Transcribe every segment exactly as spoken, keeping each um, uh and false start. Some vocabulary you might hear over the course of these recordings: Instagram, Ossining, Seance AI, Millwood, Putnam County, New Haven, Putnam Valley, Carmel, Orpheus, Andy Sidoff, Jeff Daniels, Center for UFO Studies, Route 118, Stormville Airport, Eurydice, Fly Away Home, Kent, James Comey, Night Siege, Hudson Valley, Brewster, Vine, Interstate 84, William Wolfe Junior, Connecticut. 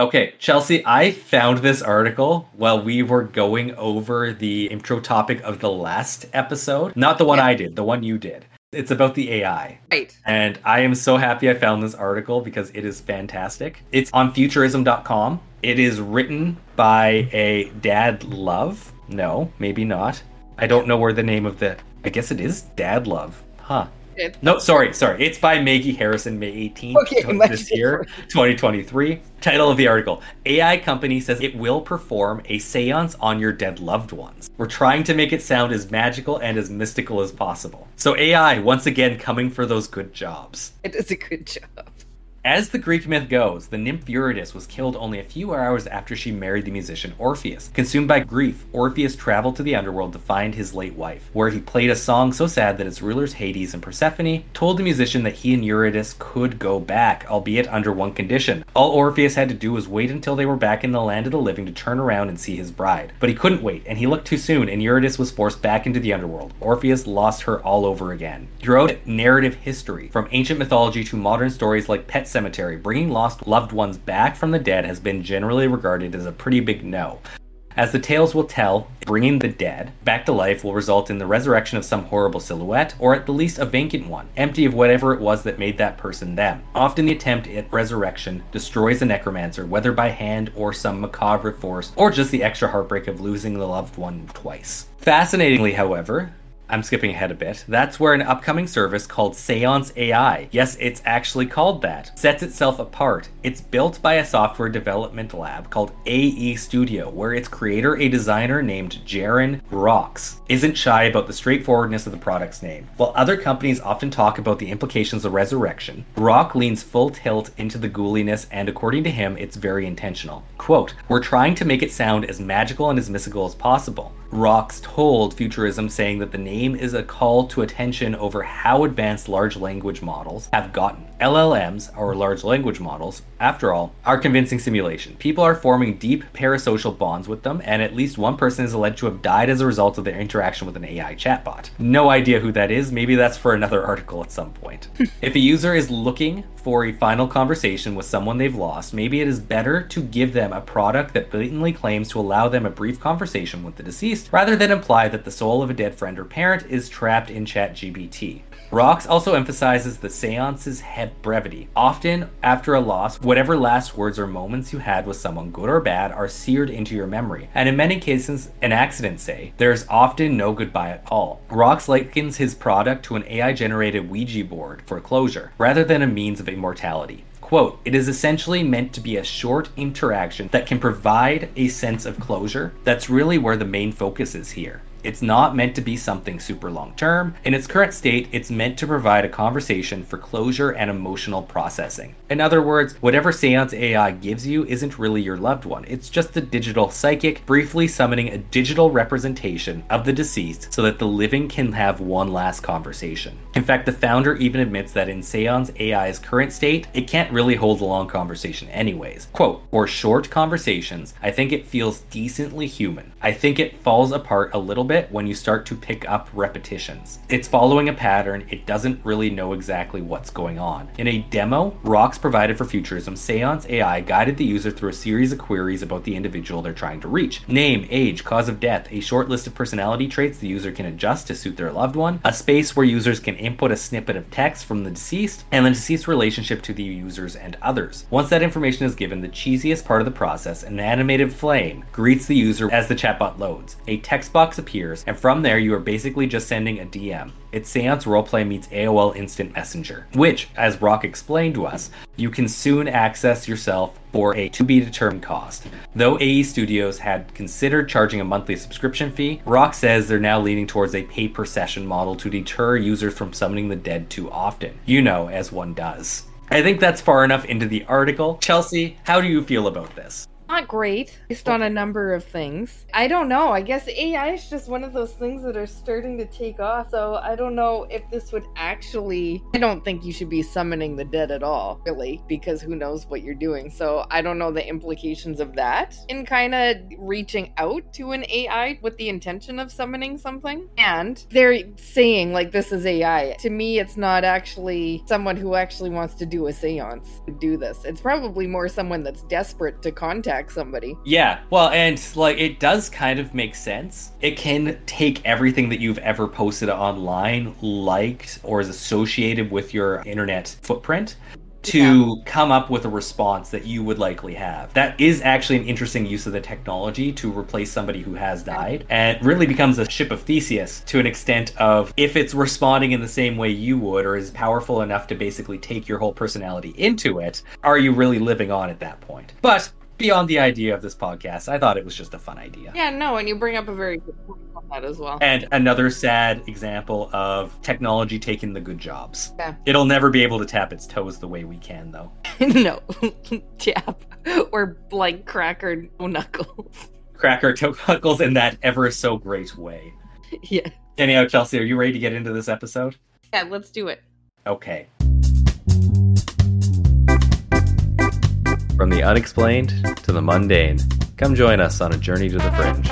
Okay, Chelsea, I found this article while we were going over the intro topic of the last episode. Not the one yeah. I did, the one you did. It's about the A I. Right. And I am so happy I found this article because it is fantastic. It's on futurism dot com. It is written by a Dad Love. No, maybe not. I don't know where the name of the... I guess it is Dad Love. Huh. No, sorry, sorry. It's by Maggie Harrison, May eighteenth okay, this year, twenty twenty-three. Title of the article, A I company says it will perform a seance on your dead loved ones. We're trying to make it sound as magical and as mystical as possible. So A I, once again, coming for those good jobs. It is a good job. As the Greek myth goes, the nymph Eurydice was killed only a few hours after she married the musician Orpheus. Consumed by grief, Orpheus traveled to the underworld to find his late wife, where he played a song so sad that its rulers Hades and Persephone told the musician that he and Eurydice could go back, albeit under one condition. All Orpheus had to do was wait until they were back in the land of the living to turn around and see his bride. But he couldn't wait, and he looked too soon, and Eurydice was forced back into the underworld. Orpheus lost her all over again. Throughout narrative history, from ancient mythology to modern stories like Pet Sematary, bringing lost loved ones back from the dead has been generally regarded as a pretty big no. As the tales will tell, bringing the dead back to life will result in the resurrection of some horrible silhouette, or at the least a vacant one, empty of whatever it was that made that person them. Often the attempt at resurrection destroys a necromancer, whether by hand or some macabre force, or just the extra heartbreak of losing the loved one twice. Fascinatingly, however, I'm skipping ahead a bit. That's where an upcoming service called Seance A I, yes, it's actually called that, sets itself apart. It's built by a software development lab called A E Studio, where its creator, a designer named Jarrod Brock, isn't shy about the straightforwardness of the product's name. While other companies often talk about the implications of resurrection, Brock leans full tilt into the ghouliness, and according to him, it's very intentional. Quote, "We're trying to make it sound as magical and as mystical as possible." Brock told Futurism, saying that the name is a call to attention over how advanced large language models have gotten. L L Ms, or large language models, after all, are convincing simulation. People are forming deep parasocial bonds with them, and at least one person is alleged to have died as a result of their interaction with an A I chatbot. No idea who that is. Maybe that's for another article at some point. If a user is looking for a final conversation with someone they've lost, maybe it is better to give them a product that blatantly claims to allow them a brief conversation with the deceased, rather than imply that the soul of a dead friend or parent is trapped in ChatGPT. Brock also emphasizes the seances have brevity. Often, after a loss, whatever last words or moments you had with someone, good or bad, are seared into your memory. And in many cases, an accident, say, there's often no goodbye at all. Brock likens his product to an A I-generated Ouija board for closure, rather than a means of immortality. Quote, "It is essentially meant to be a short interaction that can provide a sense of closure. That's really where the main focus is here. It's not meant to be something super long-term. In its current state, it's meant to provide a conversation for closure and emotional processing." In other words, whatever Seance A I gives you isn't really your loved one. It's just a digital psychic briefly summoning a digital representation of the deceased so that the living can have one last conversation. In fact, the founder even admits that in Seance A I's current state, it can't really hold a long conversation anyways. Quote, "For short conversations, I think it feels decently human. I think it falls apart a little bit bit when you start to pick up repetitions. It's following a pattern. It doesn't really know exactly what's going on." In a demo Brock's provided for Futurism, Seance A I guided the user through a series of queries about the individual they're trying to reach: name, age, cause of death, a short list of personality traits the user can adjust to suit their loved one, a space where users can input a snippet of text from the deceased, and the deceased's relationship to the users and others. Once that information is given, the cheesiest part of the process, an animated flame, greets the user as the chatbot loads. A text box appears, and from there you are basically just sending a D M. It's Seance Roleplay meets A O L Instant Messenger, which, as Brock explained to us, you can soon access yourself for a to-be-determined cost. Though A E Studios had considered charging a monthly subscription fee, Brock says they're now leaning towards a pay-per-session model to deter users from summoning the dead too often. You know, as one does. I think that's far enough into the article. Chelsea, how do you feel about this? not great, based on a number of things. I don't know. I guess A I is just one of those things that are starting to take off. So I don't know if this would actually... I don't think you should be summoning the dead at all, really, because who knows what you're doing. So I don't know the implications of that in kind of reaching out to an A I with the intention of summoning something. And they're saying, like, this is A I. To me, it's not actually someone who actually wants to do a seance to do this. It's probably more someone that's desperate to contact somebody. Yeah, well, and like it does kind of make sense. It can take everything that you've ever posted online, liked, or is associated with your internet footprint to yeah. come up with a response that you would likely have. That is actually an interesting use of the technology to replace somebody who has died, and really becomes a ship of Theseus to an extent of if it's responding in the same way you would, or is powerful enough to basically take your whole personality into it, are you really living on at that point? But beyond the idea of this podcast, I thought it was just a fun idea. Yeah, no, and you bring up a very good point on that as well. And another sad example of technology taking the good jobs. Yeah. It'll never be able to tap its toes the way we can, though. No. Tap. Or, like, crack our toe knuckles. Crack our toe knuckles in that ever so great way. Yeah. Anyhow, Chelsea, are you ready to get into this episode? Yeah, let's do it. Okay. From the unexplained to the mundane, come join us on a journey to the fringe.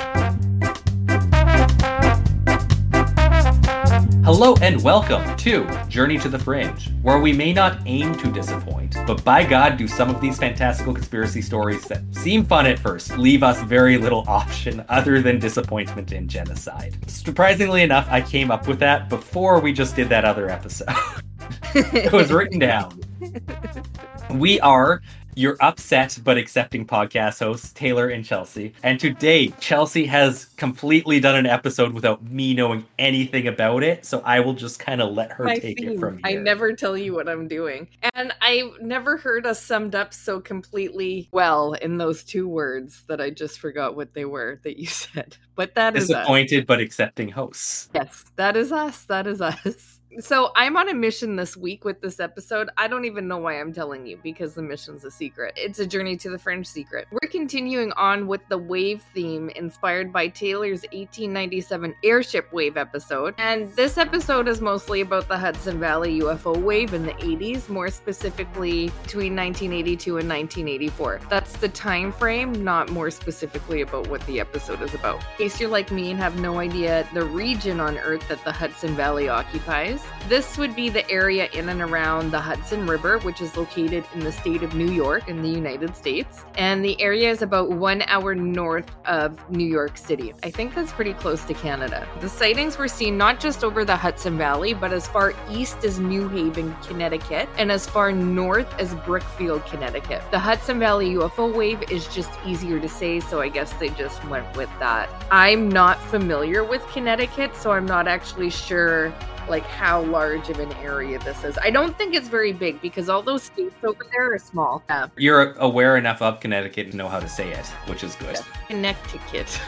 Hello and welcome to Journey to the Fringe, where we may not aim to disappoint, but by God do some of these fantastical conspiracy stories that seem fun at first leave us very little option other than disappointment and genocide. Surprisingly enough, I came up with that before we just did that other episode. It was written down. We are... You're upset but accepting podcast hosts, Taylor and Chelsea. And today, Chelsea has completely done an episode without me knowing anything about it. So I will just kind of let her My take theme. It from here. I never tell you what I'm doing. And I never heard us summed up so completely well in those two words that I just forgot what they were that you said. But that is us. Disappointed but accepting hosts. Yes, that is us. That is us. So I'm on a mission this week with this episode. I don't even know why I'm telling you, because the mission's a secret. It's a Journey to the Fringe secret. We're continuing on with the wave theme inspired by Taylor's eighteen ninety-seven airship wave episode. And this episode is mostly about the Hudson Valley U F O wave in the eighties, more specifically between nineteen eighty-two and nineteen eighty-four. That's the time frame, not more specifically about what the episode is about. In case you're like me and have no idea the region on Earth that the Hudson Valley occupies, this would be the area in and around the Hudson River, which is located in the state of New York in the United States. And the area is about one hour north of New York City. I think that's pretty close to Canada. The sightings were seen not just over the Hudson Valley, but as far east as New Haven, Connecticut, and as far north as Brickfield, Connecticut. The Hudson Valley U F O wave is just easier to say, so I guess they just went with that. I'm not familiar with Connecticut, so I'm not actually sure like how large of an area this is. I don't think it's very big because all those states over there are small. Yeah. You're aware enough of Connecticut to know how to say it, which is good. Connecticut.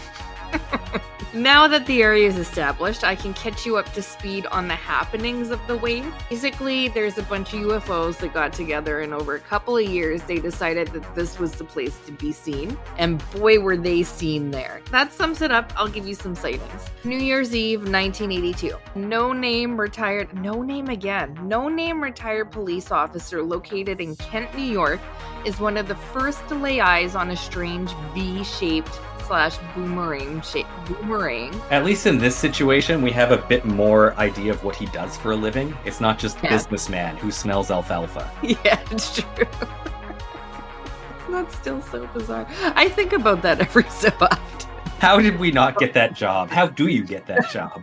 Now that the area is established, I can catch you up to speed on the happenings of the wave. Basically, there's a bunch of U F Os that got together, and over a couple of years, they decided that this was the place to be seen. And boy, were they seen there. That sums it up. I'll give you some sightings. New Year's Eve, nineteen eighty-two. No name retired, no name again. No name retired police officer located in Kent, New York, is one of the first to lay eyes on a strange V-shaped slash boomerang shape. Boomerang. At least in this situation, we have a bit more idea of what he does for a living. It's not just the yeah. businessman who smells alfalfa. Yeah, it's true. That's still so bizarre. I think about that every so often. How did we not get that job? How do you get that job?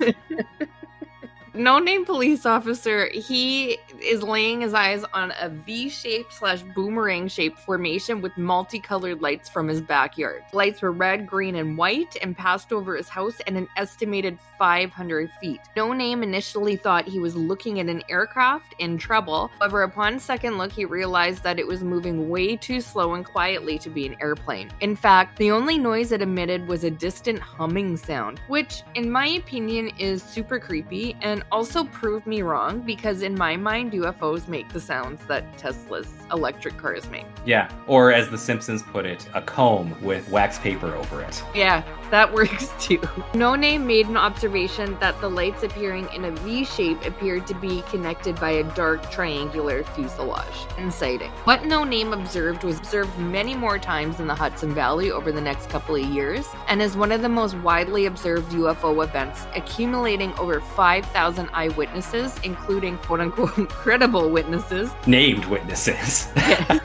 No-name police officer, he is laying his eyes on a V-shaped slash boomerang-shaped formation with multicolored lights from his backyard. Lights were red, green, and white and passed over his house at an estimated five hundred feet. No-name initially thought he was looking at an aircraft in trouble. However, upon second look, he realized that it was moving way too slow and quietly to be an airplane. In fact, the only noise it emitted was a distant humming sound, which, in my opinion, is super creepy and also proved me wrong because in my mind, find U F Os make the sounds that Tesla's electric cars make. Yeah, or as The Simpsons put it, a comb with wax paper over it. Yeah, that works too. No Name made an observation that the lights appearing in a V shape appeared to be connected by a dark triangular fuselage and sighting. What No Name observed was observed many more times in the Hudson Valley over the next couple of years and is one of the most widely observed U F O events, accumulating over five thousand eyewitnesses, including quote-unquote credible witnesses. Named witnesses. Yeah.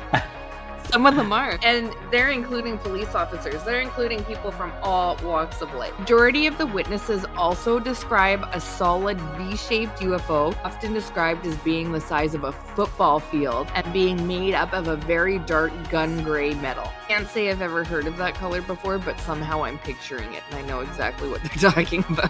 Some of them are. And they're including police officers. They're including people from all walks of life. Majority of the witnesses also describe a solid V-shaped U F O, often described as being the size of a football field and being made up of a very dark gun gray metal. Can't say I've ever heard of that color before, but somehow I'm picturing it and I know exactly what they're talking about.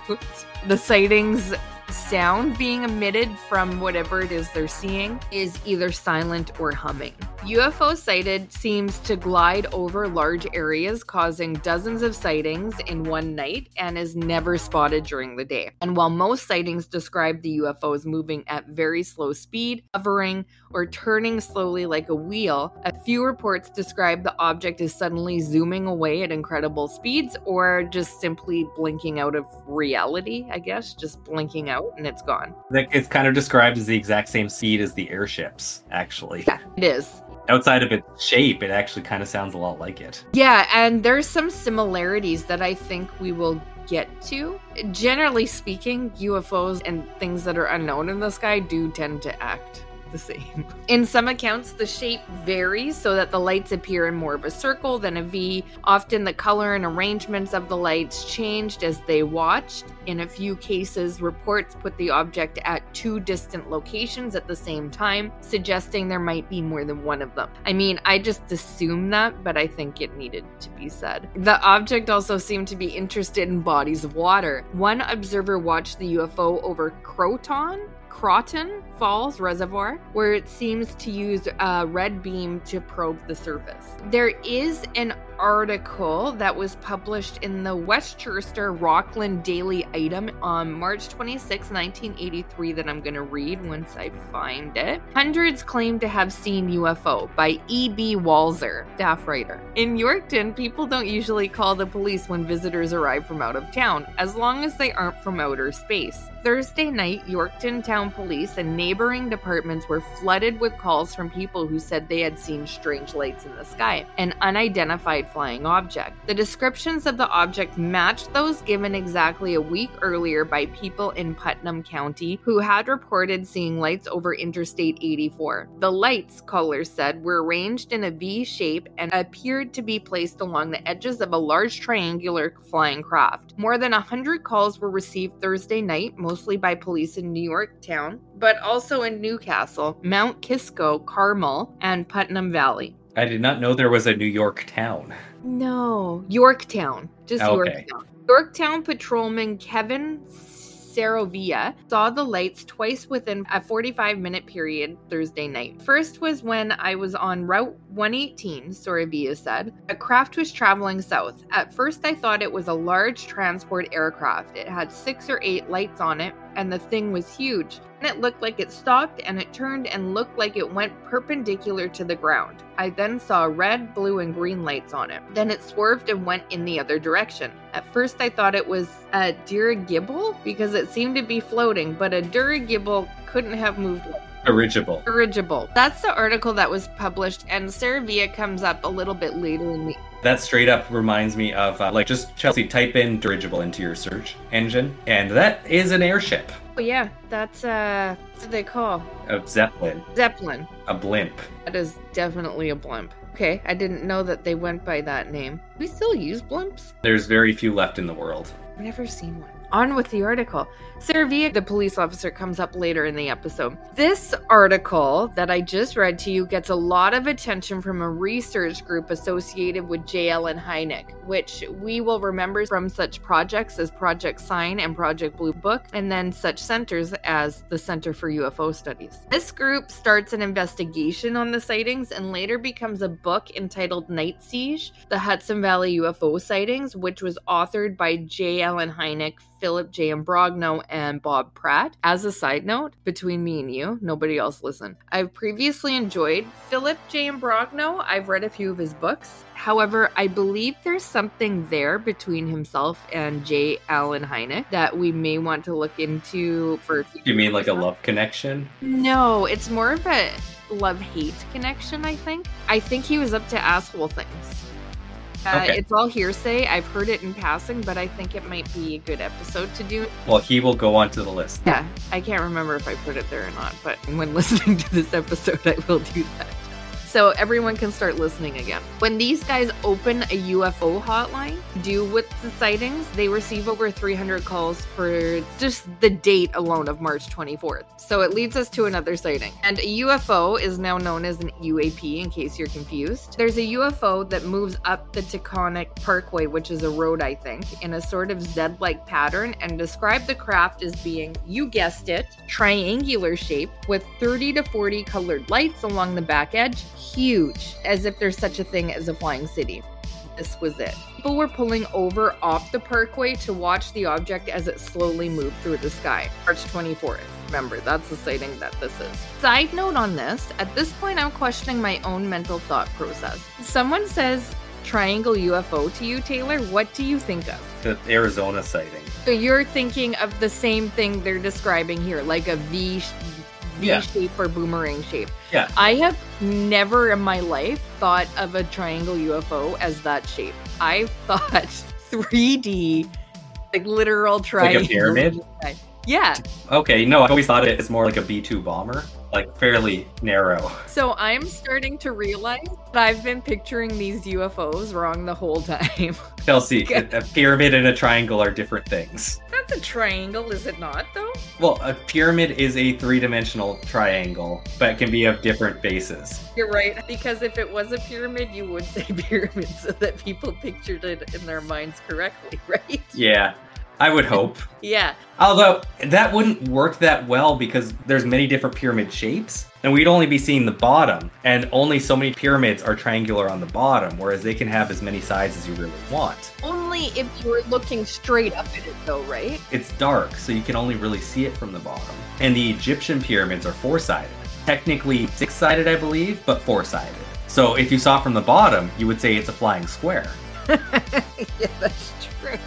The sightings sound being emitted from whatever it is they're seeing is either silent or humming. U F O sighted seems to glide over large areas, causing dozens of sightings in one night, and is never spotted during the day. And while most sightings describe the U F Os moving at very slow speed, hovering, or turning slowly like a wheel, a few reports describe the object as suddenly zooming away at incredible speeds or just simply blinking out of reality, I guess, just blinking out and it's gone. It's kind of described as the exact same speed as the airships, actually. Yeah, it is. Outside of its shape, it actually kind of sounds a lot like it. Yeah, and there's some similarities that I think we will get to. Generally speaking, U F Os and things that are unknown in the sky do tend to act the same. In some accounts, the shape varies so that the lights appear in more of a circle than a V. Often the color and arrangements of the lights changed as they watched. In a few cases, reports put the object at two distant locations at the same time, suggesting there might be more than one of them. I mean, I just assume that, but I think it needed to be said. The object also seemed to be interested in bodies of water. One observer watched the U F O over Croton, Croton Falls Reservoir, where it seems to use a red beam to probe the surface. There is an article that was published in the Westchester Rockland Daily Item on March twenty-sixth, nineteen eighty-three that I'm going to read once I find it. Hundreds claim to have seen U F O by E B Walzer, staff writer. In Yorktown, people don't usually call the police when visitors arrive from out of town, as long as they aren't from outer space. Thursday night, Yorktown Town Police and neighboring departments were flooded with calls from people who said they had seen strange lights in the sky, an unidentified flying object. The descriptions of the object matched those given exactly a week earlier by people in Putnam County who had reported seeing lights over Interstate eighty-four. The lights, callers said, were arranged in a V shape and appeared to be placed along the edges of a large triangular flying craft. More than one hundred calls were received Thursday night, most mostly by police in New York town, but also in Newcastle, Mount Kisco, Carmel, and Putnam Valley. I did not know there was a New York town. No, Yorktown. Just okay. Yorktown. Yorktown patrolman Kevin Sarovia saw the lights twice within a forty-five minute period Thursday night. First was when I was on Route one eighteen, Sarovia said. A craft was traveling south. At first I thought it was a large transport aircraft. It had six or eight lights on it, and the thing was huge. And it looked like it stopped, and it turned and looked like it went perpendicular to the ground. I then saw red, blue, and green lights on it. Then it swerved and went in the other direction. At first I thought it was a dirigible because it seemed to be floating, but a dirigible couldn't have moved. Dirigible. Dirigible. That's the article that was published, and Saravia comes up a little bit later in the... That straight up reminds me of, uh, like, just, Chelsea, type in dirigible into your search engine, and that is an airship. Oh, yeah. That's, uh, what do they call? A Zeppelin. Zeppelin. A blimp. That is definitely a blimp. Okay, I didn't know that they went by that name. We still use blimps? There's very few left in the world. I've never seen one. On with the article. Saravia, the police officer, comes up later in the episode. This article that I just read to you gets a lot of attention from a research group associated with J. Allen Hynek, which we will remember from such projects as Project Sign and Project Blue Book, and then such centers as the Center for U F O Studies. This group starts an investigation on the sightings and later becomes a book entitled Night Siege, The Hudson Valley U F O Sightings, which was authored by J. Allen Hynek, Philip J. Imbrogno and Bob Pratt. As a side note, between me and you, nobody else listen. I've previously enjoyed Philip J. Imbrogno. I've read a few of his books. However, I believe there's something there between himself and J. Allen Hynek that we may want to look into for... You mean like a love connection? No, it's more of a love-hate connection, I think. I think he was up to asshole things. Uh, okay. It's all hearsay. I've heard it in passing, but I think it might be a good episode to do. Well, he will go onto the list. Yeah, I can't remember if I put it there or not, but when listening to this episode, I will do that. So everyone can start listening again. When these guys open a U F O hotline, due with the sightings, they receive over three hundred calls for just the date alone of March twenty-fourth. So it leads us to another sighting. And a U F O is now known as an U A P, in case you're confused. There's a U F O that moves up the Taconic Parkway, which is a road, I think, in a sort of Z-like pattern, and described the craft as being, you guessed it, triangular shape with thirty to forty colored lights along the back edge. Huge, as if there's such a thing as a flying city. This was it. People were pulling over off the parkway to watch the object as it slowly moved through the sky. March twenty-fourth. Remember, that's the sighting that this is. Side note on this, at this point I'm questioning my own mental thought process. Someone says triangle U F O to you, Taylor. What do you think of? The Arizona sighting. So you're thinking of the same thing they're describing here, like a V... V-shape yeah. or boomerang shape. Yeah. I have never in my life thought of a triangle U F O as that shape. I've thought three D, like literal triangle. Like a pyramid? Yeah. Okay, no, I always thought it was more like a B two bomber, like fairly narrow. So I'm starting to realize that I've been picturing these U F Os wrong the whole time. Chelsea, a pyramid and a triangle are different things. That's a triangle, is it not, though? Well, a pyramid is a three-dimensional triangle, but it can be of different bases. You're right, because if it was a pyramid, you would say pyramid so that people pictured it in their minds correctly, right? Yeah. I would hope. Yeah. Although that wouldn't work that well because there's many different pyramid shapes and we'd only be seeing the bottom, and only so many pyramids are triangular on the bottom, whereas they can have as many sides as you really want. Only if you're looking straight up at it though, right? It's dark, so you can only really see it from the bottom. And the Egyptian pyramids are four-sided. Technically six-sided, I believe, but four-sided. So if you saw from the bottom, you would say it's a flying square. Yeah, that's true.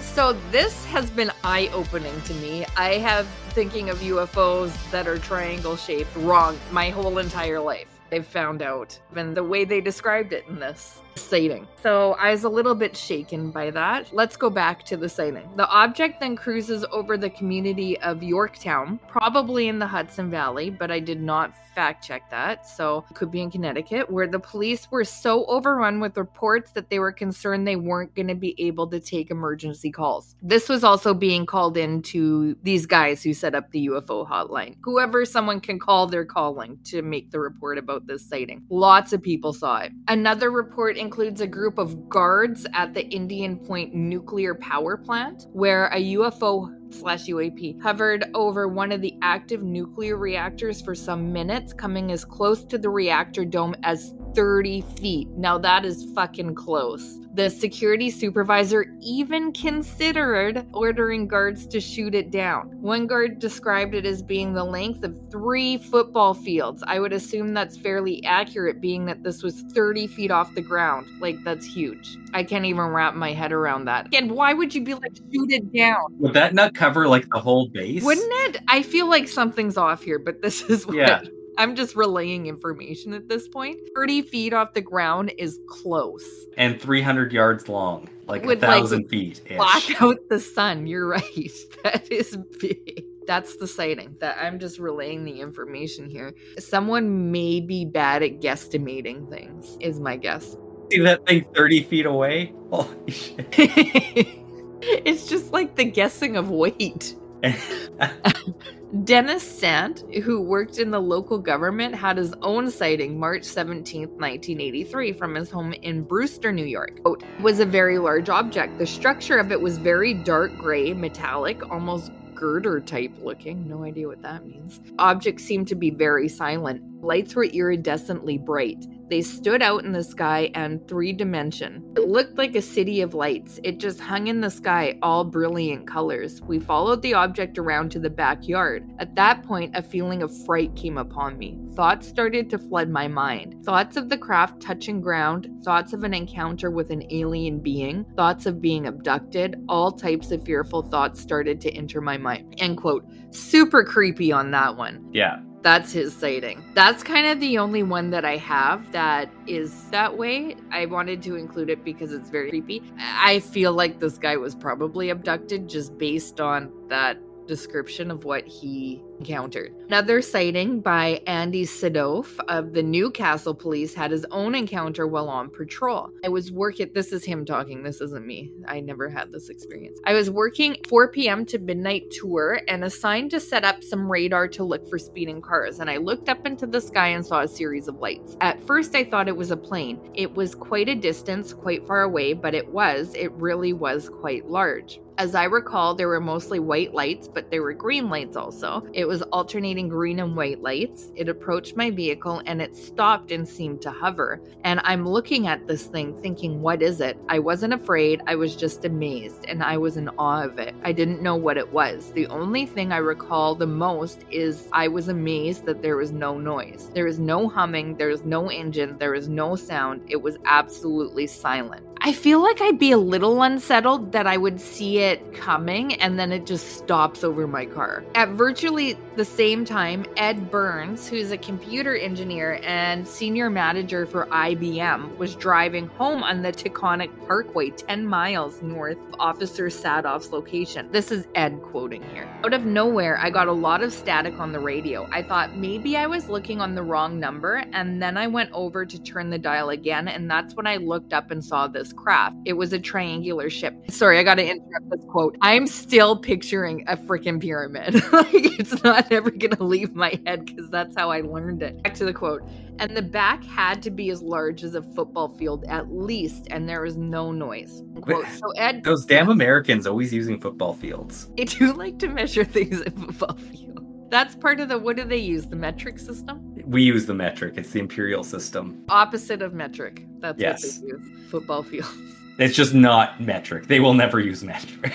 So this has been eye-opening to me. I have thinking of U F Os that are triangle-shaped wrong my whole entire life. I've found out, and the way they described it in this sighting. So I was a little bit shaken by that. Let's go back to the sighting. The object then cruises over the community of Yorktown, probably in the Hudson Valley, but I did not fact check that. So it could be in Connecticut, where the police were so overrun with reports that they were concerned they weren't going to be able to take emergency calls. This was also being called in to these guys who set up the U F O hotline. Whoever someone can call, they're calling to make the report about this sighting. Lots of people saw it. Another report in includes a group of guards at the Indian Point nuclear power plant where a U F O slash U A P hovered over one of the active nuclear reactors for some minutes, coming as close to the reactor dome as thirty feet. Now that is fucking close. The security supervisor even considered ordering guards to shoot it down. One guard described it as being the length of three football fields. I would assume that's fairly accurate, being that this was thirty feet off the ground. Like, that's huge. I can't even wrap my head around that. And why would you be like, shoot it down? Would that not cover like the whole base? Wouldn't it? I feel like something's off here, but this is what... Yeah. I'm just relaying information at this point. thirty feet off the ground is close. And three hundred yards long, like a thousand like, feet-ish. Block out the sun, you're right. That is big. That's the sighting. That I'm just relaying the information here. Someone may be bad at guesstimating things, is my guess. See that thing thirty feet away? Holy shit. It's just like the guessing of weight. Dennis Sant, who worked in the local government, had his own sighting March seventeenth, nineteen eighty-three from his home in Brewster, New York. It was a very large object. The structure of it was very dark gray, metallic, almost girder type looking. No idea what that means. Objects seemed to be very silent. Lights were iridescently bright. They stood out in the sky and three dimension. It looked like a city of lights. It just hung in the sky, all brilliant colors. We followed the object around to the backyard. At that point, a feeling of fright came upon me. Thoughts started to flood my mind. Thoughts of the craft touching ground, thoughts of an encounter with an alien being, thoughts of being abducted, all types of fearful thoughts started to enter my mind. End quote. Super creepy on that one. Yeah. That's his sighting. That's kind of the only one that I have that is that way. I wanted to include it because it's very creepy. I feel like this guy was probably abducted just based on that description of what he encountered. Another sighting by Andy Sidoff of the Newcastle police had his own encounter while on patrol. I was working, this is him talking, this isn't me. I never had this experience. I was working four p.m. to midnight tour and assigned to set up some radar to look for speeding cars. And I looked up into the sky and saw a series of lights. At first, I thought it was a plane. It was quite a distance, quite far away, but it was, it really was quite large. As I recall, there were mostly white lights, but there were green lights also. It was alternating green and white lights. It approached my vehicle and it stopped and seemed to hover. And I'm looking at this thing thinking, what is it? I wasn't afraid. I was just amazed and I was in awe of it. I didn't know what it was. The only thing I recall the most is I was amazed that there was no noise. There was no humming. There was no engine. There was no sound. It was absolutely silent. I feel like I'd be a little unsettled that I would see it coming and then it just stops over my car. At virtually the same time, Ed Burns, who's a computer engineer and senior manager for I B M, was driving home on the Taconic Parkway ten miles north of Officer Sadoff's location. This is Ed quoting here. Out of nowhere, I got a lot of static on the radio. I thought maybe I was looking on the wrong number, and then I went over to turn the dial again, and that's when I looked up and saw this craft. It was a triangular ship. Sorry, I got to interrupt this quote. I'm still picturing a freaking pyramid. Like, it's not ever going to leave my head because that's how I learned it. Back to the quote. And the back had to be as large as a football field at least, and there was no noise. Quote. So Ed, those damn Americans always using football fields. They do like to measure things in football fields. That's part of the, what do they use? The metric system? We use the metric. It's the imperial system. Opposite of metric. That's yes. What they use. Football fields. It's just not metric. They will never use metric.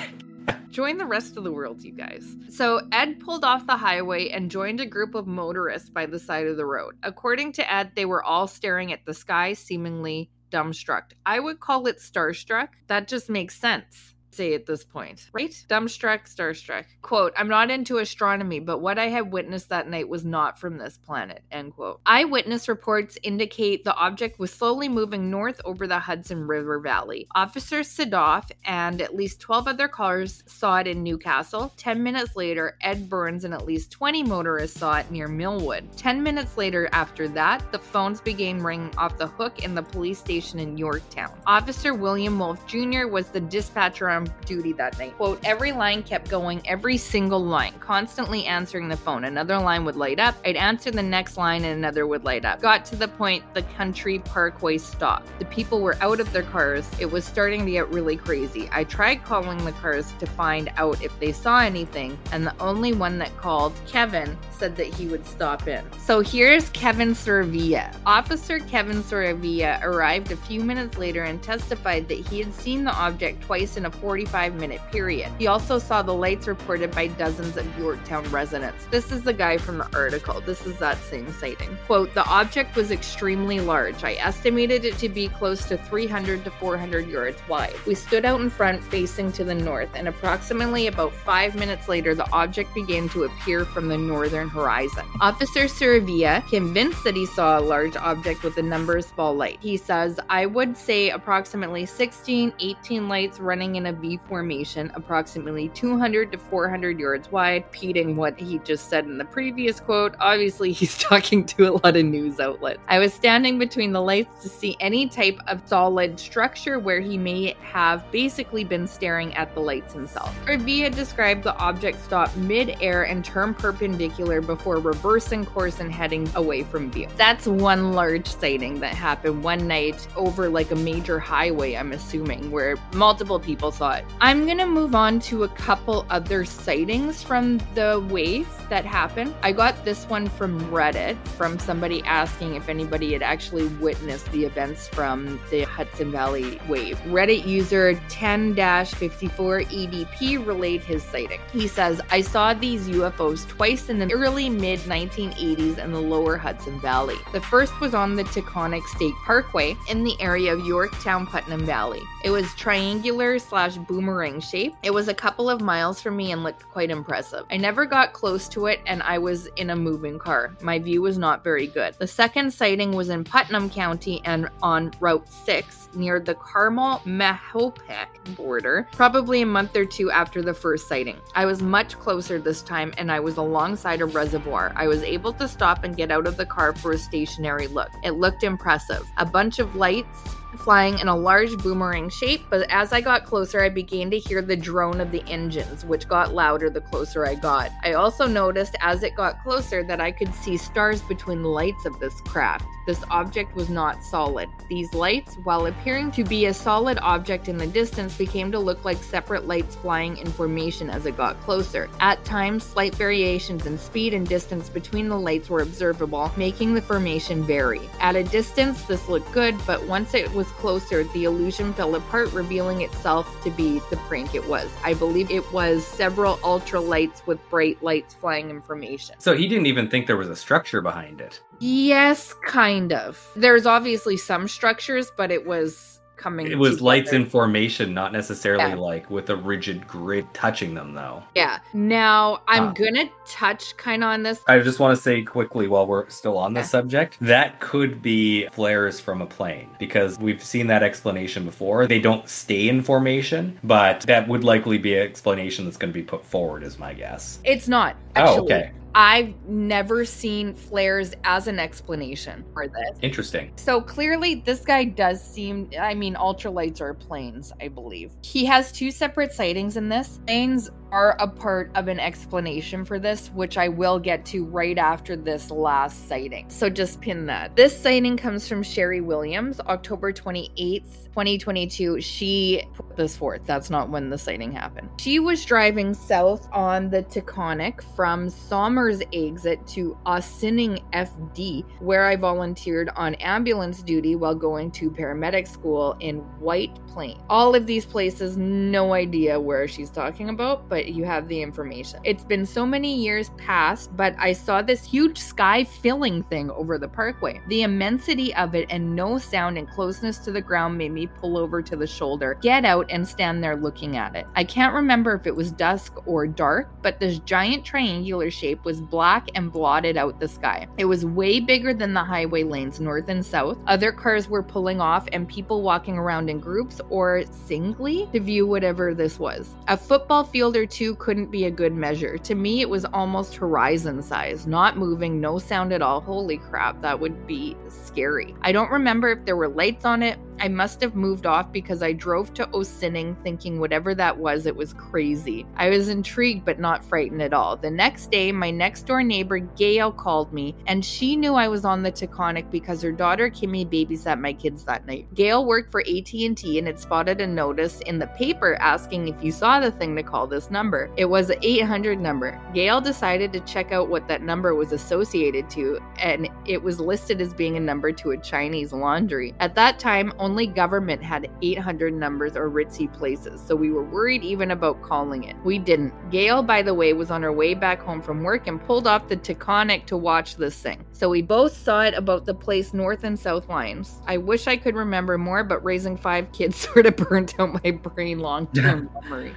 Join the rest of the world, you guys. So Ed pulled off the highway and joined a group of motorists by the side of the road. According to Ed, they were all staring at the sky, seemingly dumbstruck. I would call it starstruck. That just makes sense. Say at this point, right? Dumbstruck, starstruck. Quote, I'm not into astronomy, but what I had witnessed that night was not from this planet, end quote. Eyewitness reports indicate the object was slowly moving north over the Hudson River Valley. Officer Sidoff and at least twelve other cars saw it in Newcastle. Ten minutes later, Ed Burns and at least twenty motorists saw it near Millwood. Ten minutes later after that, the phones began ringing off the hook in the police station in Yorktown. Officer William Wolfe Junior was the dispatcher on duty that night. Quote, every line kept going, every single line, constantly answering the phone. Another line would light up. I'd answer the next line and another would light up. Got to the point the country parkway stopped. The people were out of their cars. It was starting to get really crazy. I tried calling the cars to find out if they saw anything, and the only one that called, Kevin, said that he would stop in. So here's Kevin Sarovia. Officer Kevin Sarovia arrived a few minutes later and testified that he had seen the object twice in a forty-five minute period. He also saw the lights reported by dozens of Yorktown residents. This is the guy from the article. This is that same sighting. Quote, the object was extremely large. I estimated it to be close to three hundred to four hundred yards wide. We stood out in front facing to the north, and approximately about five minutes later, the object began to appear from the northern horizon. Officer Sarovia, convinced that he saw a large object with a number of small lights. He says, I would say approximately sixteen, eighteen lights running in a V formation, approximately two hundred to four hundred yards wide, repeating what he just said in the previous quote. Obviously, he's talking to a lot of news outlets. I was standing between the lights to see any type of solid structure where he may have basically been staring at the lights himself. Sarovia described the object stopped mid-air and turned perpendicular before reversing course and heading away from view. That's one large sighting that happened one night over like a major highway, I'm assuming, where multiple people saw thought. I'm going to move on to a couple other sightings from the wave that happened. I got this one from Reddit from somebody asking if anybody had actually witnessed the events from the Hudson Valley wave. Reddit user ten fifty-four E D P relayed his sighting. He says, I saw these U F Os twice in the early mid nineteen eighties in the lower Hudson Valley. The first was on the Taconic Parkway in the area of Yorktown, Putnam Valley. It was triangular slash boomerang shape. It was a couple of miles from me and looked quite impressive. I never got close to it and I was in a moving car. My view was not very good. The second sighting was in Putnam County and on Route six near the Carmel-Mahopac border, probably a month or two after the first sighting. I was much closer this time and I was alongside a reservoir. I was able to stop and get out of the car for a stationary look. It looked impressive. A bunch of lights flying in a large boomerang shape, but as I got closer, I began to hear the drone of the engines, which got louder the closer I got. I also noticed as it got closer that I could see stars between the lights of this craft. This object was not solid. These lights, while appearing to be a solid object in the distance, became to look like separate lights flying in formation as it got closer. At times, slight variations in speed and distance between the lights were observable, making the formation vary. At a distance, this looked good, but once it was was closer, the illusion fell apart, revealing itself to be the prank it was. I believe it was several ultralights with bright lights flying in formation. So he didn't even think there was a structure behind it. Yes, kind of. There's obviously some structures, but it was coming It was together. Lights in formation, not necessarily yeah. like with a rigid grid touching them, though. Yeah. Now, I'm huh. going to touch kind of on this. I just want to say quickly while we're still on yeah. the subject, that could be flares from a plane because we've seen that explanation before. They don't stay in formation, but that would likely be an explanation that's going to be put forward is my guess. It's not. Actually. Oh, okay. I've never seen flares as an explanation for this. Interesting. So clearly this guy does seem, I mean, ultralights are planes, I believe. He has two separate sightings in this. Planes are a part of an explanation for this, which I will get to right after this last sighting. So just pin that. This sighting comes from Sherry Williams, October twenty-eighth, twenty twenty-two. She put this forth. That's not when the sighting happened. She was driving south on the Taconic from Somers exit to Ossining F D, where I volunteered on ambulance duty while going to paramedic school in White Plain. All of these places, no idea where she's talking about, but you have the information. It's been so many years past, but I saw this huge sky filling thing over the parkway. The immensity of it and no sound and closeness to the ground made me pull over to the shoulder, get out, and stand there looking at it. I can't remember if it was dusk or dark, but this giant triangular shape was black and blotted out the sky. It was way bigger than the highway lanes north and south. Other cars were pulling off and people walking around in groups or singly to view whatever this was. A football field or two couldn't be a good measure. To me, it was almost horizon size, not moving, no sound at all. Holy crap, that would be scary. I don't remember if there were lights on it. I must have moved off because I drove to Ossining thinking whatever that was, it was crazy. I was intrigued but not frightened at all. The next day, my next door neighbor Gail called me and she knew I was on the Taconic because her daughter Kimmy babysat my kids that night. Gail worked for A T and T and had spotted a notice in the paper asking if you saw the thing to call this number. It was an eight hundred number. Gail decided to check out what that number was associated to and it was listed as being a number to a Chinese laundry. At that time, only Only government had eight hundred numbers or ritzy places, so we were worried even about calling it. We didn't. Gail, by the way, was on her way back home from work and pulled off the Taconic to watch this thing. So we both saw it about the place north and south lines. I wish I could remember more, but raising five kids sort of burnt out my brain long-term memory.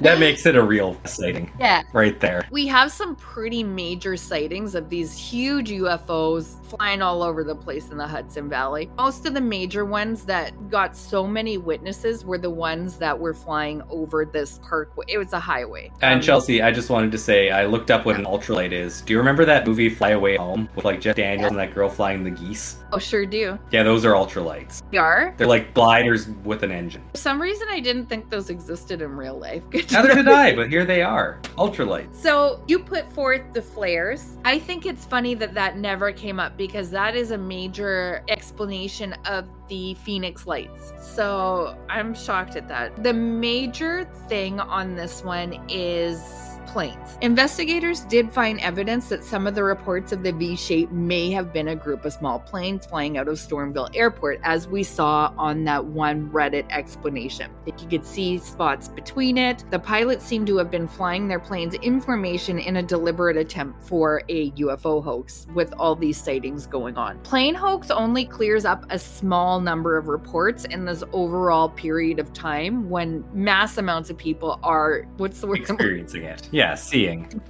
That makes it a real sighting. Yeah. Right there. We have some pretty major sightings of these huge U F Os flying all over the place in the Hudson Valley. Most of the major ones that got so many witnesses were the ones that were flying over this parkway. It was a highway. And um, Chelsea, I just wanted to say, I looked up what yeah. an ultralight is. Do you remember that movie Fly Away Home with like Jeff Daniels yeah. and that girl flying the geese? Oh, sure do. Yeah, those are ultralights. They are? They're like gliders with an engine. For some reason, I didn't think those existed in real life. Neither did I, but here they are. Ultralights. So you put forth the flares. I think it's funny that that never came up because that is a major explanation of the Phoenix Lights. So I'm shocked at that. The major thing on this one is planes. Investigators did find evidence that some of the reports of the V shape may have been a group of small planes flying out of Stormville Airport, as we saw on that one Reddit explanation. You could see spots between it. The pilots seem to have been flying their planes in formation in a deliberate attempt for a U F O hoax, with all these sightings going on. Plane hoax only clears up a small number of reports in this overall period of time when mass amounts of people are, what's the word? Experiencing it. Yeah, seeing.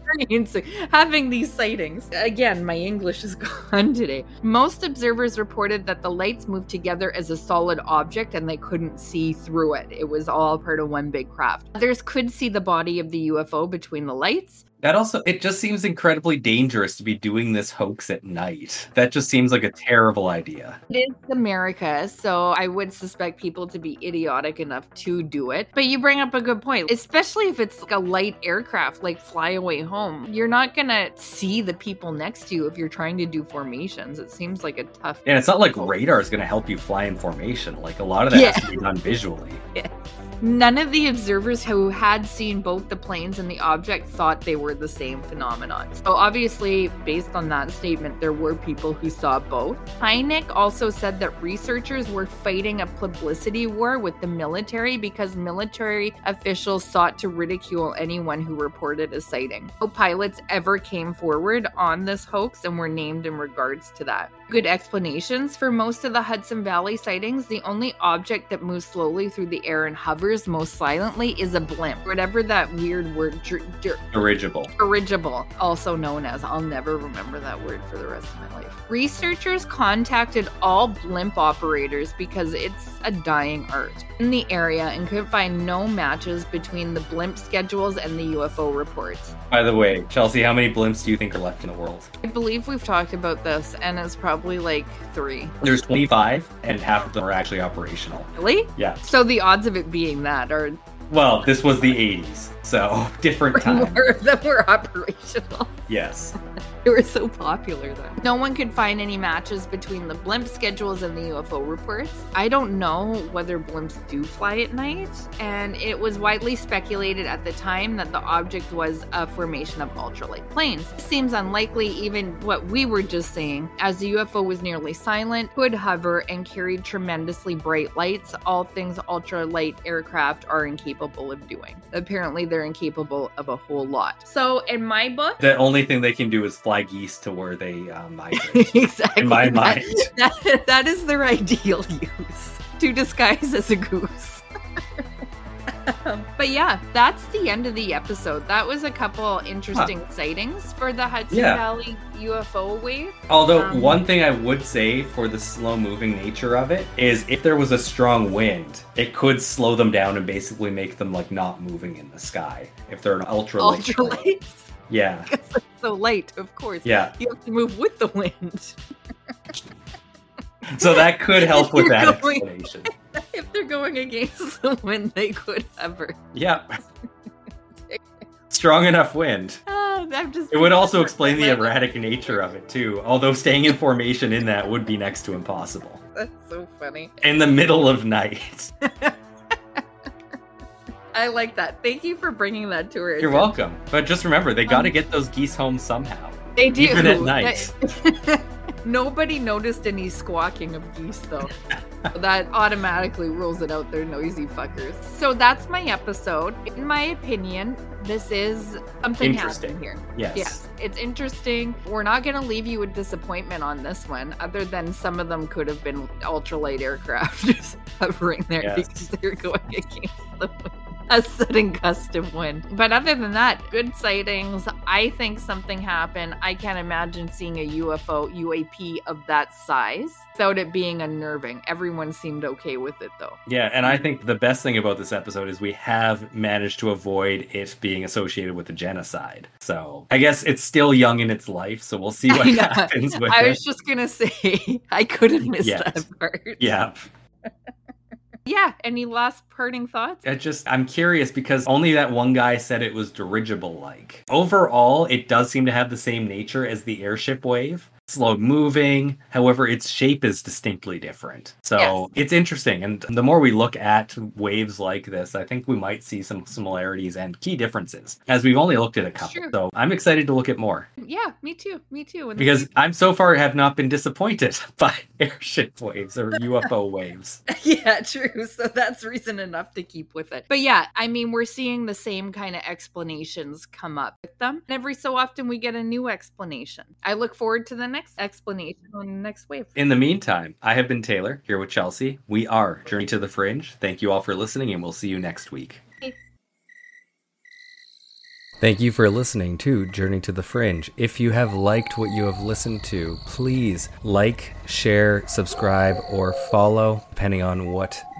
Having these sightings. Again, my English is gone today. Most observers reported that the lights moved together as a solid object and they couldn't see through it. It was all part of one big craft. Others could see the body of the U F O between the lights. That also, it just seems incredibly dangerous to be doing this hoax at night. That just seems like a terrible idea. It is America, so I would suspect people to be idiotic enough to do it. But you bring up a good point, especially if it's like a light aircraft, like Fly Away Home. You're not going to see the people next to you if you're trying to do formations. It seems like a tough... And it's not like radar is going to help you fly in formation. Like a lot of that yeah. has to be done visually. Yeah. None of the observers who had seen both the planes and the object thought they were the same phenomenon. So obviously, based on that statement, there were people who saw both. Hynek also said that researchers were fighting a publicity war with the military because military officials sought to ridicule anyone who reported a sighting. No pilots ever came forward on this hoax and were named in regards to that. Good explanations for most of the Hudson Valley sightings. The only object that moves slowly through the air and hovers most silently is a blimp, whatever that weird word, dir- dir- dirigible dirigible also known as. I'll never remember that word for the rest of my life. Researchers contacted all blimp operators because it's a dying art in the area and could find no matches between the blimp schedules and the U F O reports. By the way, Chelsea, how many blimps do you think are left in the world? I believe we've talked about this, and it's probably like three. There's twenty-five, and half of them are actually operational. Really? Yeah. So the odds of it being that or well this was the eighties, so different time that were operational. Yes. They were so popular then. No one could find any matches between the blimp schedules and the U F O reports. I don't know whether blimps do fly at night, and it was widely speculated at the time that the object was a formation of ultralight planes. It seems unlikely, even what we were just saying, as the U F O was nearly silent, could hover, and carried tremendously bright lights, all things ultralight aircraft are incapable of doing. Apparently, they're incapable of a whole lot. So, in my book... The only thing they can do is fly Fly geese to where they uh, migrate. Exactly. In my that, mind. That, that is their ideal use, to disguise as a goose. But yeah, that's the end of the episode. That was a couple interesting huh. sightings for the Hudson yeah. Valley U F O wave. Although um, one thing I would say for the slow-moving nature of it is if there was a strong wind, it could slow them down and basically make them like not moving in the sky if they're an ultralight. Ultralights. Yeah. Because it's so light, of course. Yeah. You have to move with the wind. So that could help with that going, explanation. If they're going against the wind, they could hover. Yeah. Strong enough wind. Oh, that just it would also explain the erratic nature of it, too. Although staying in formation in that would be next to impossible. That's so funny. In the middle of night. I like that. Thank you for bringing that to her. You're welcome. But just remember, they um, got to get those geese home somehow. They do. Even at night. Nobody noticed any squawking of geese, though. That automatically rules it out. They're noisy fuckers. So that's my episode. In my opinion, this is something happening here. Yes. Yes. It's interesting. We're not going to leave you with disappointment on this one, other than some of them could have been ultralight aircraft hovering there yes. because they're going against the wind. A sudden gust of wind. But other than that, good sightings. I think something happened. I can't imagine seeing a U F O, U A P of that size without it being unnerving. Everyone seemed okay with it, though. Yeah, and I think the best thing about this episode is we have managed to avoid it being associated with a genocide. So I guess it's still young in its life, so we'll see what happens with it. I was it. just going to say, I could have missed yes. that part. Yeah. Yeah, any last parting thoughts? I just, I'm curious because only that one guy said it was dirigible-like. Overall, it does seem to have the same nature as the airship wave. slow moving. However, its shape is distinctly different. So yes. It's interesting. And the more we look at waves like this, I think we might see some similarities and key differences, as we've only looked at a couple. Sure. So I'm excited to look at more. Yeah, me too. Me too. And because I'm so far have not been disappointed by airship waves or U F O waves. Yeah, true. So that's reason enough to keep with it. But yeah, I mean, we're seeing the same kind of explanations come up with them. And every so often we get a new explanation. I look forward to the next explanation on the next wave. In the meantime, I have been Taylor here with Chelsea. We are Journey to the Fringe. Thank you all for listening, and we'll see you next week. Thank you for listening to Journey to the Fringe. If you have liked what you have listened to, please like, share, subscribe, or follow, depending on what